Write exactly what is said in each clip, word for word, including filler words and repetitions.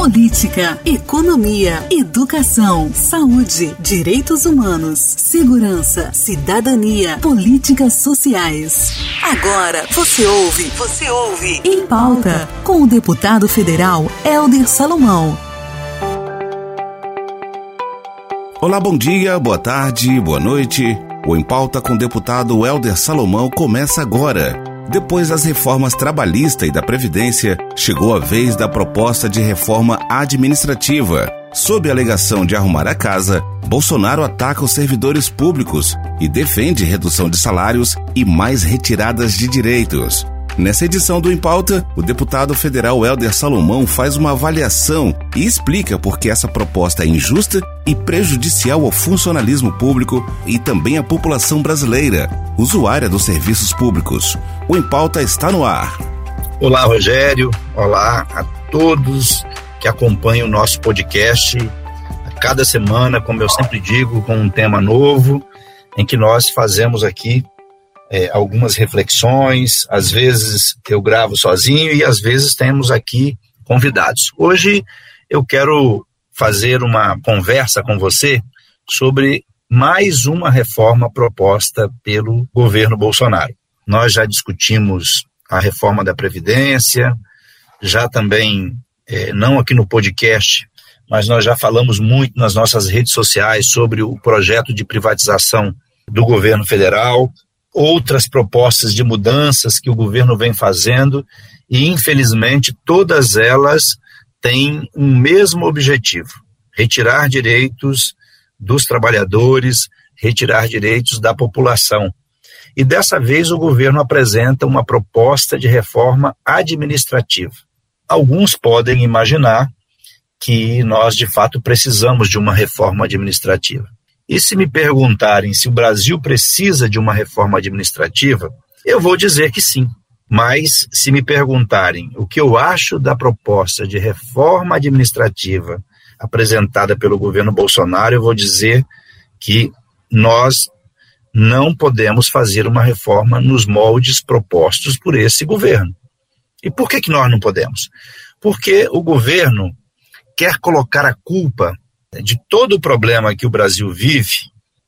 política, economia, educação, saúde, direitos humanos, segurança, cidadania, políticas sociais. Agora você ouve, você ouve Em Pauta, com o deputado federal Helder Salomão. Olá, bom dia, boa tarde, boa noite. O Em Pauta com o deputado Helder Salomão começa agora. Depois das reformas trabalhista e da Previdência, chegou a vez da proposta de reforma administrativa. Sob a alegação de arrumar a casa, Bolsonaro ataca os servidores públicos e defende redução de salários e mais retiradas de direitos. Nessa edição do Em Pauta, o deputado federal Helder Salomão faz uma avaliação e explica por que essa proposta é injusta e prejudicial ao funcionalismo público e também à população brasileira, usuária dos serviços públicos. O Em Pauta está no ar. Olá, Rogério. Olá a todos que acompanham o nosso podcast. A cada semana, como eu sempre digo, com um tema novo, em que nós fazemos aqui É, algumas reflexões. Às vezes eu gravo sozinho e às vezes temos aqui convidados. Hoje eu quero fazer uma conversa com você sobre mais uma reforma proposta pelo governo Bolsonaro. Nós já discutimos a reforma da Previdência, já também, é, não aqui no podcast, mas nós já falamos muito nas nossas redes sociais sobre o projeto de privatização do governo federal, outras propostas de mudanças que o governo vem fazendo e, infelizmente, todas elas têm um mesmo objetivo: retirar direitos dos trabalhadores, retirar direitos da população. E, dessa vez, o governo apresenta uma proposta de reforma administrativa. Alguns podem imaginar que nós, de fato, precisamos de uma reforma administrativa. E se me perguntarem se o Brasil precisa de uma reforma administrativa, eu vou dizer que sim. Mas se me perguntarem o que eu acho da proposta de reforma administrativa apresentada pelo governo Bolsonaro, eu vou dizer que nós não podemos fazer uma reforma nos moldes propostos por esse governo. E por que que nós não podemos? Porque o governo quer colocar a culpa de todo o problema que o Brasil vive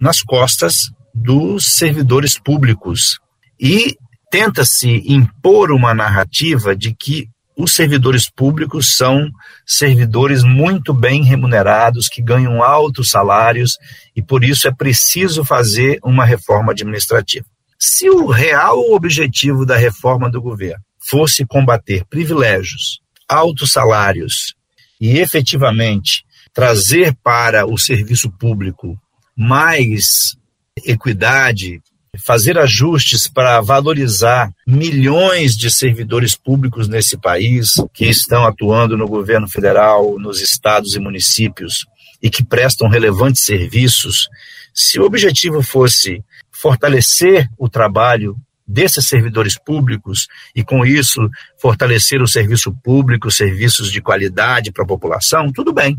nas costas dos servidores públicos. E tenta-se impor uma narrativa de que os servidores públicos são servidores muito bem remunerados, que ganham altos salários, e por isso é preciso fazer uma reforma administrativa. Se o real objetivo da reforma do governo fosse combater privilégios, altos salários e efetivamente trazer para o serviço público mais equidade, fazer ajustes para valorizar milhões de servidores públicos nesse país que estão atuando no governo federal, nos estados e municípios e que prestam relevantes serviços, se o objetivo fosse fortalecer o trabalho desses servidores públicos e, com isso, fortalecer o serviço público, serviços de qualidade para a população, tudo bem.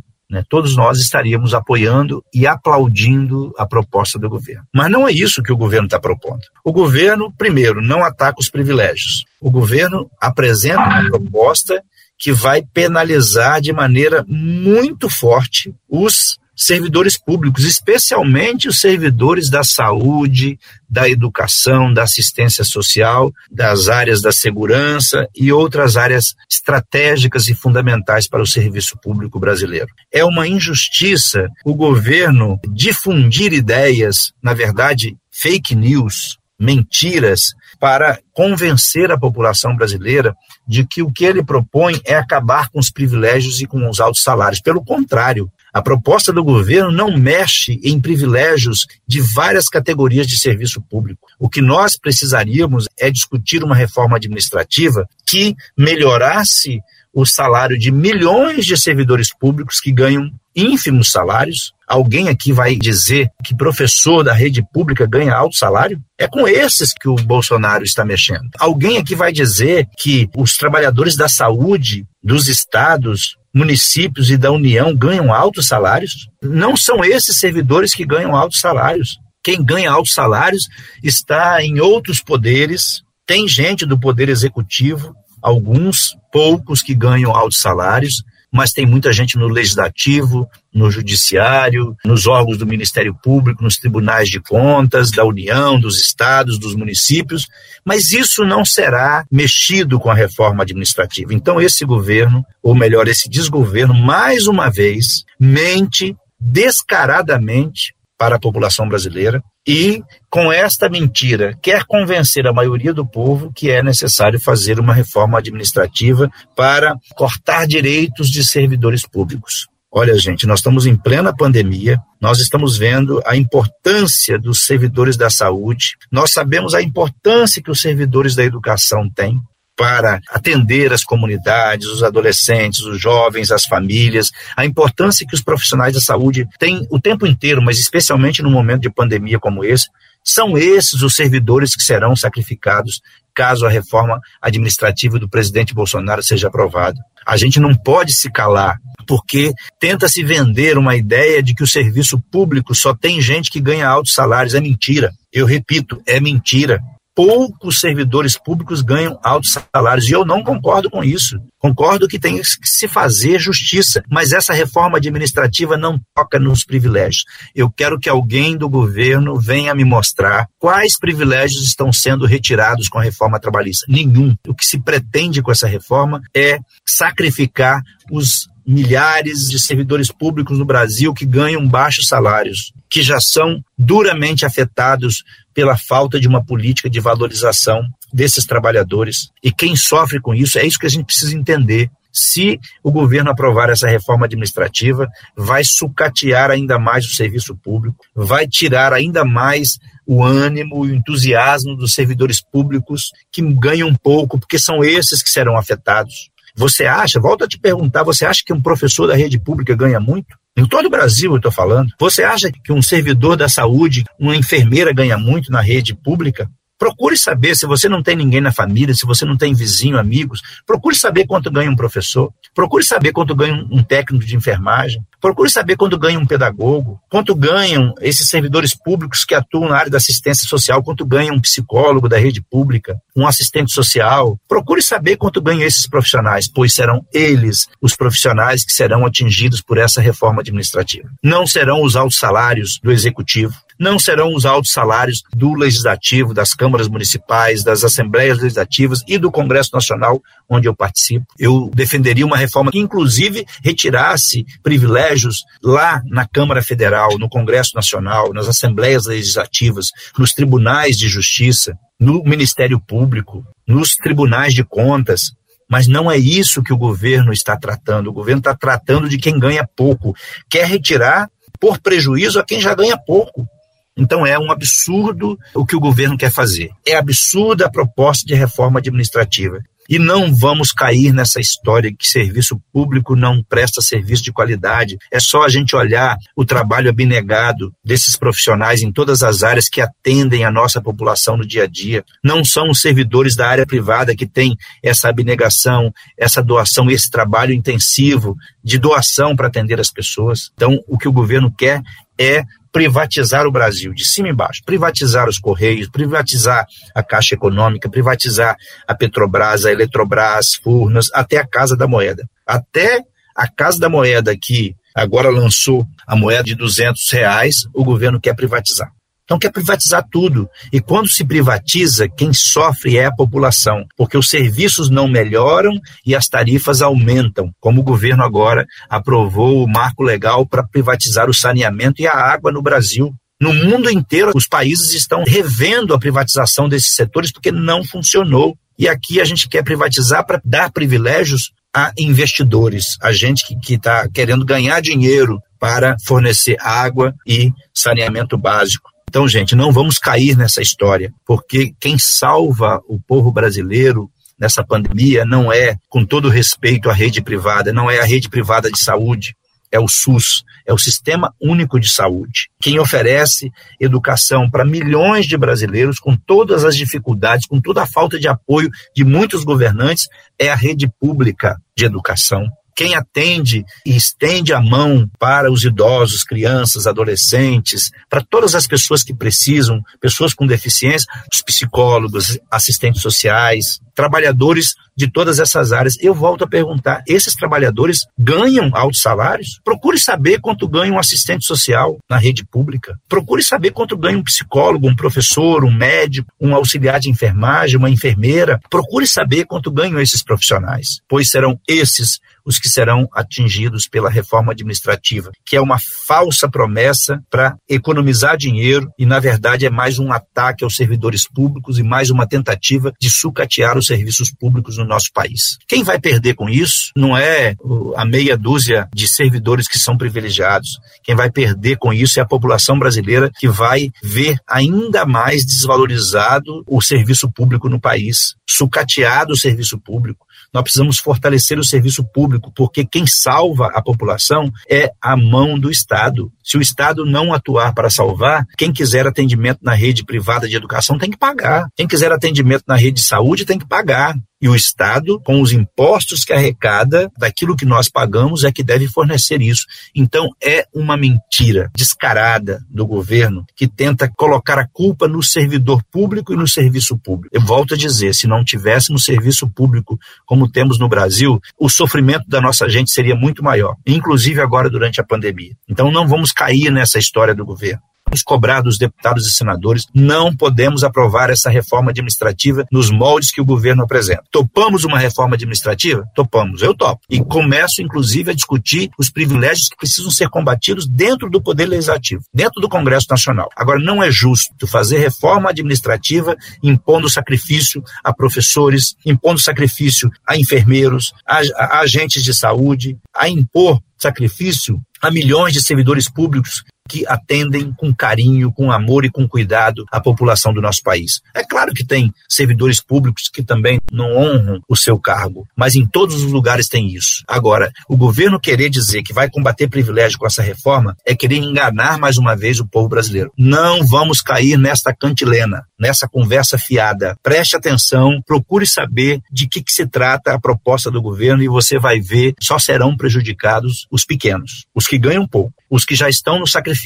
Todos nós estaríamos apoiando e aplaudindo a proposta do governo. Mas não é isso que o governo está propondo. O governo, primeiro, não ataca os privilégios. O governo apresenta uma proposta que vai penalizar de maneira muito forte os servidores públicos, especialmente os servidores da saúde, da educação, da assistência social, das áreas da segurança e outras áreas estratégicas e fundamentais para o serviço público brasileiro. É uma injustiça o governo difundir ideias, na verdade, fake news, mentiras, para convencer a população brasileira de que o que ele propõe é acabar com os privilégios e com os altos salários. Pelo contrário, a proposta do governo não mexe em privilégios de várias categorias de serviço público. O que nós precisaríamos é discutir uma reforma administrativa que melhorasse o salário de milhões de servidores públicos que ganham ínfimos salários. Alguém aqui vai dizer que professor da rede pública ganha alto salário? É com esses que o Bolsonaro está mexendo. Alguém aqui vai dizer que os trabalhadores da saúde, dos estados, municípios e da União ganham altos salários? Não são esses servidores que ganham altos salários. Quem ganha altos salários está em outros poderes, tem gente do poder executivo, alguns poucos que ganham altos salários, mas tem muita gente no legislativo, no judiciário, nos órgãos do Ministério Público, nos tribunais de contas, da União, dos estados, dos municípios, mas isso não será mexido com a reforma administrativa. Então esse governo, ou melhor, esse desgoverno, mais uma vez, mente descaradamente para a população brasileira e, com esta mentira, quer convencer a maioria do povo que é necessário fazer uma reforma administrativa para cortar direitos de servidores públicos. Olha, gente, nós estamos em plena pandemia, nós estamos vendo a importância dos servidores da saúde, nós sabemos a importância que os servidores da educação têm para atender as comunidades, os adolescentes, os jovens, as famílias, a importância que os profissionais da saúde têm o tempo inteiro, mas especialmente num momento de pandemia como esse, são esses os servidores que serão sacrificados caso a reforma administrativa do presidente Bolsonaro seja aprovada. A gente não pode se calar, porque tenta-se vender uma ideia de que o serviço público só tem gente que ganha altos salários. É mentira. Eu repito, é mentira. Poucos servidores públicos ganham altos salários, e eu não concordo com isso. Concordo que tem que se fazer justiça, mas essa reforma administrativa não toca nos privilégios. Eu quero que alguém do governo venha me mostrar quais privilégios estão sendo retirados com a reforma trabalhista. Nenhum. O que se pretende com essa reforma é sacrificar os milhares de servidores públicos no Brasil que ganham baixos salários, que já são duramente afetados pela falta de uma política de valorização desses trabalhadores. E quem sofre com isso, é isso que a gente precisa entender. Se o governo aprovar essa reforma administrativa, vai sucatear ainda mais o serviço público, vai tirar ainda mais o ânimo e o entusiasmo dos servidores públicos que ganham um pouco, porque são esses que serão afetados. Você acha, volto a te perguntar, você acha que um professor da rede pública ganha muito? Em todo o Brasil eu estou falando. Você acha que um servidor da saúde, uma enfermeira ganha muito na rede pública? Procure saber, se você não tem ninguém na família, se você não tem vizinho, amigos, procure saber quanto ganha um professor, procure saber quanto ganha um técnico de enfermagem, procure saber quanto ganha um pedagogo, quanto ganham esses servidores públicos que atuam na área da assistência social, quanto ganha um psicólogo da rede pública, um assistente social. Procure saber quanto ganham esses profissionais, pois serão eles os profissionais que serão atingidos por essa reforma administrativa. Não serão os altos salários do executivo, não serão os altos salários do legislativo, das câmaras municipais, das assembleias legislativas e do Congresso Nacional, onde eu participo. Eu defenderia uma reforma que, inclusive, retirasse privilégios lá na Câmara Federal, no Congresso Nacional, nas assembleias legislativas, nos tribunais de justiça, no Ministério Público, nos tribunais de contas. Mas não é isso que o governo está tratando. O governo está tratando de quem ganha pouco. Quer retirar por prejuízo a quem já ganha pouco. Então é um absurdo o que o governo quer fazer. É absurda a proposta de reforma administrativa. E não vamos cair nessa história de que serviço público não presta serviço de qualidade. É só a gente olhar o trabalho abnegado desses profissionais em todas as áreas que atendem a nossa população no dia a dia. Não são os servidores da área privada que têm essa abnegação, essa doação, esse trabalho intensivo de doação para atender as pessoas. Então, o que o governo quer é privatizar o Brasil, de cima e embaixo, privatizar os Correios, privatizar a Caixa Econômica, privatizar a Petrobras, a Eletrobras, Furnas, até a Casa da Moeda. Até a Casa da Moeda, que agora lançou a moeda de duzentos reais, o governo quer privatizar. Então quer privatizar tudo. E quando se privatiza, quem sofre é a população, porque os serviços não melhoram e as tarifas aumentam, como o governo agora aprovou o marco legal para privatizar o saneamento e a água no Brasil. No mundo inteiro, os países estão revendo a privatização desses setores porque não funcionou. E aqui a gente quer privatizar para dar privilégios a investidores, a gente que está querendo ganhar dinheiro para fornecer água e saneamento básico. Então, gente, não vamos cair nessa história, porque quem salva o povo brasileiro nessa pandemia não é, com todo respeito, a rede privada, não é a rede privada de saúde, é o SUS, é o Sistema Único de Saúde, quem oferece educação para milhões de brasileiros com todas as dificuldades, com toda a falta de apoio de muitos governantes, é a rede pública de educação. Quem atende e estende a mão para os idosos, crianças, adolescentes, para todas as pessoas que precisam, pessoas com deficiência, os psicólogos, assistentes sociais, trabalhadores de todas essas áreas. Eu volto a perguntar, esses trabalhadores ganham altos salários? Procure saber quanto ganha um assistente social na rede pública. Procure saber quanto ganha um psicólogo, um professor, um médico, um auxiliar de enfermagem, uma enfermeira. Procure saber quanto ganham esses profissionais, pois serão esses os que serão atingidos pela reforma administrativa, que é uma falsa promessa para economizar dinheiro e, na verdade, é mais um ataque aos servidores públicos e mais uma tentativa de sucatear os serviços públicos no nosso país. Quem vai perder com isso não é a meia dúzia de servidores que são privilegiados. Quem vai perder com isso é a população brasileira, que vai ver ainda mais desvalorizado o serviço público no país, sucateado o serviço público. Nós precisamos fortalecer o serviço público, porque quem salva a população é a mão do Estado. Se o Estado não atuar para salvar, quem quiser atendimento na rede privada de educação tem que pagar. Quem quiser atendimento na rede de saúde tem que pagar. E o Estado, com os impostos que arrecada, daquilo que nós pagamos, é que deve fornecer isso. Então, é uma mentira descarada do governo que tenta colocar a culpa no servidor público e no serviço público. Eu volto a dizer, se não tivéssemos serviço público como temos no Brasil, o sofrimento da nossa gente seria muito maior, inclusive agora durante a pandemia. Então, não vamos cair nessa história do governo. Cobrar dos deputados e senadores, não podemos aprovar essa reforma administrativa nos moldes que o governo apresenta. Topamos uma reforma administrativa? Topamos, eu topo. E começo, inclusive, a discutir os privilégios que precisam ser combatidos dentro do Poder Legislativo, dentro do Congresso Nacional. Agora, não é justo fazer reforma administrativa impondo sacrifício a professores, impondo sacrifício a enfermeiros, a, a agentes de saúde, a impor sacrifício a milhões de servidores públicos que atendem com carinho, com amor e com cuidado a população do nosso país. É claro que tem servidores públicos que também não honram o seu cargo, mas em todos os lugares tem isso. Agora, o governo querer dizer que vai combater privilégio com essa reforma é querer enganar mais uma vez o povo brasileiro. Não vamos cair nesta cantilena, nessa conversa fiada. Preste atenção, procure saber de que, que se trata a proposta do governo e você vai ver, só serão prejudicados os pequenos, os que ganham pouco, os que já estão no sacrifício.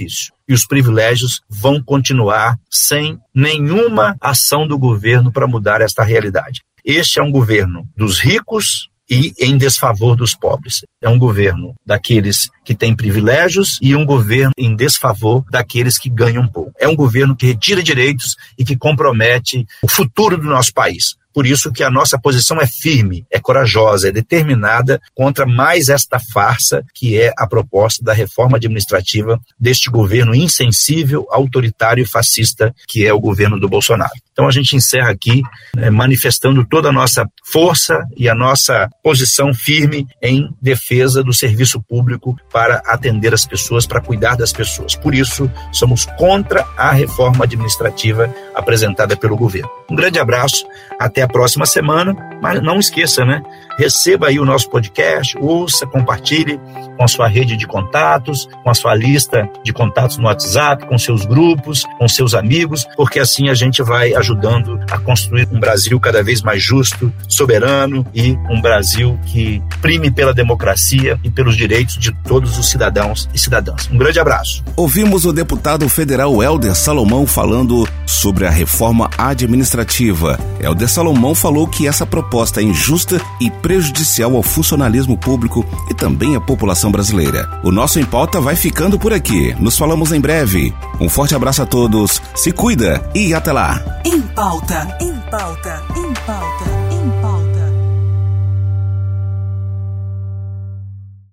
E os privilégios vão continuar sem nenhuma ação do governo para mudar esta realidade. Este é um governo dos ricos e em desfavor dos pobres. É um governo daqueles que têm privilégios e um governo em desfavor daqueles que ganham pouco. É um governo que retira direitos e que compromete o futuro do nosso país. Por isso que a nossa posição é firme, é corajosa, é determinada contra mais esta farsa que é a proposta da reforma administrativa deste governo insensível, autoritário e fascista que é o governo do Bolsonaro. Então a gente encerra aqui, né, manifestando toda a nossa força e a nossa posição firme em defesa do serviço público para atender as pessoas, para cuidar das pessoas. Por isso, somos contra a reforma administrativa apresentada pelo governo. Um grande abraço, até a próxima semana, mas não esqueça, né? Receba aí o nosso podcast, ouça, compartilhe com a sua rede de contatos, com a sua lista de contatos no WhatsApp, com seus grupos, com seus amigos, porque assim a gente vai ajudando a construir um Brasil cada vez mais justo, soberano e um Brasil que prime pela democracia e pelos direitos de todos os cidadãos e cidadãs. Um grande abraço. Ouvimos o deputado federal Helder Salomão falando sobre a reforma administrativa. Helder Salomão falou que essa proposta é injusta e prejudicial ao funcionalismo público e também à população brasileira. O nosso Em Pauta vai ficando por aqui. Nos falamos em breve. Um forte abraço a todos, se cuida e até lá. Em Pauta, Em Pauta, Em Pauta.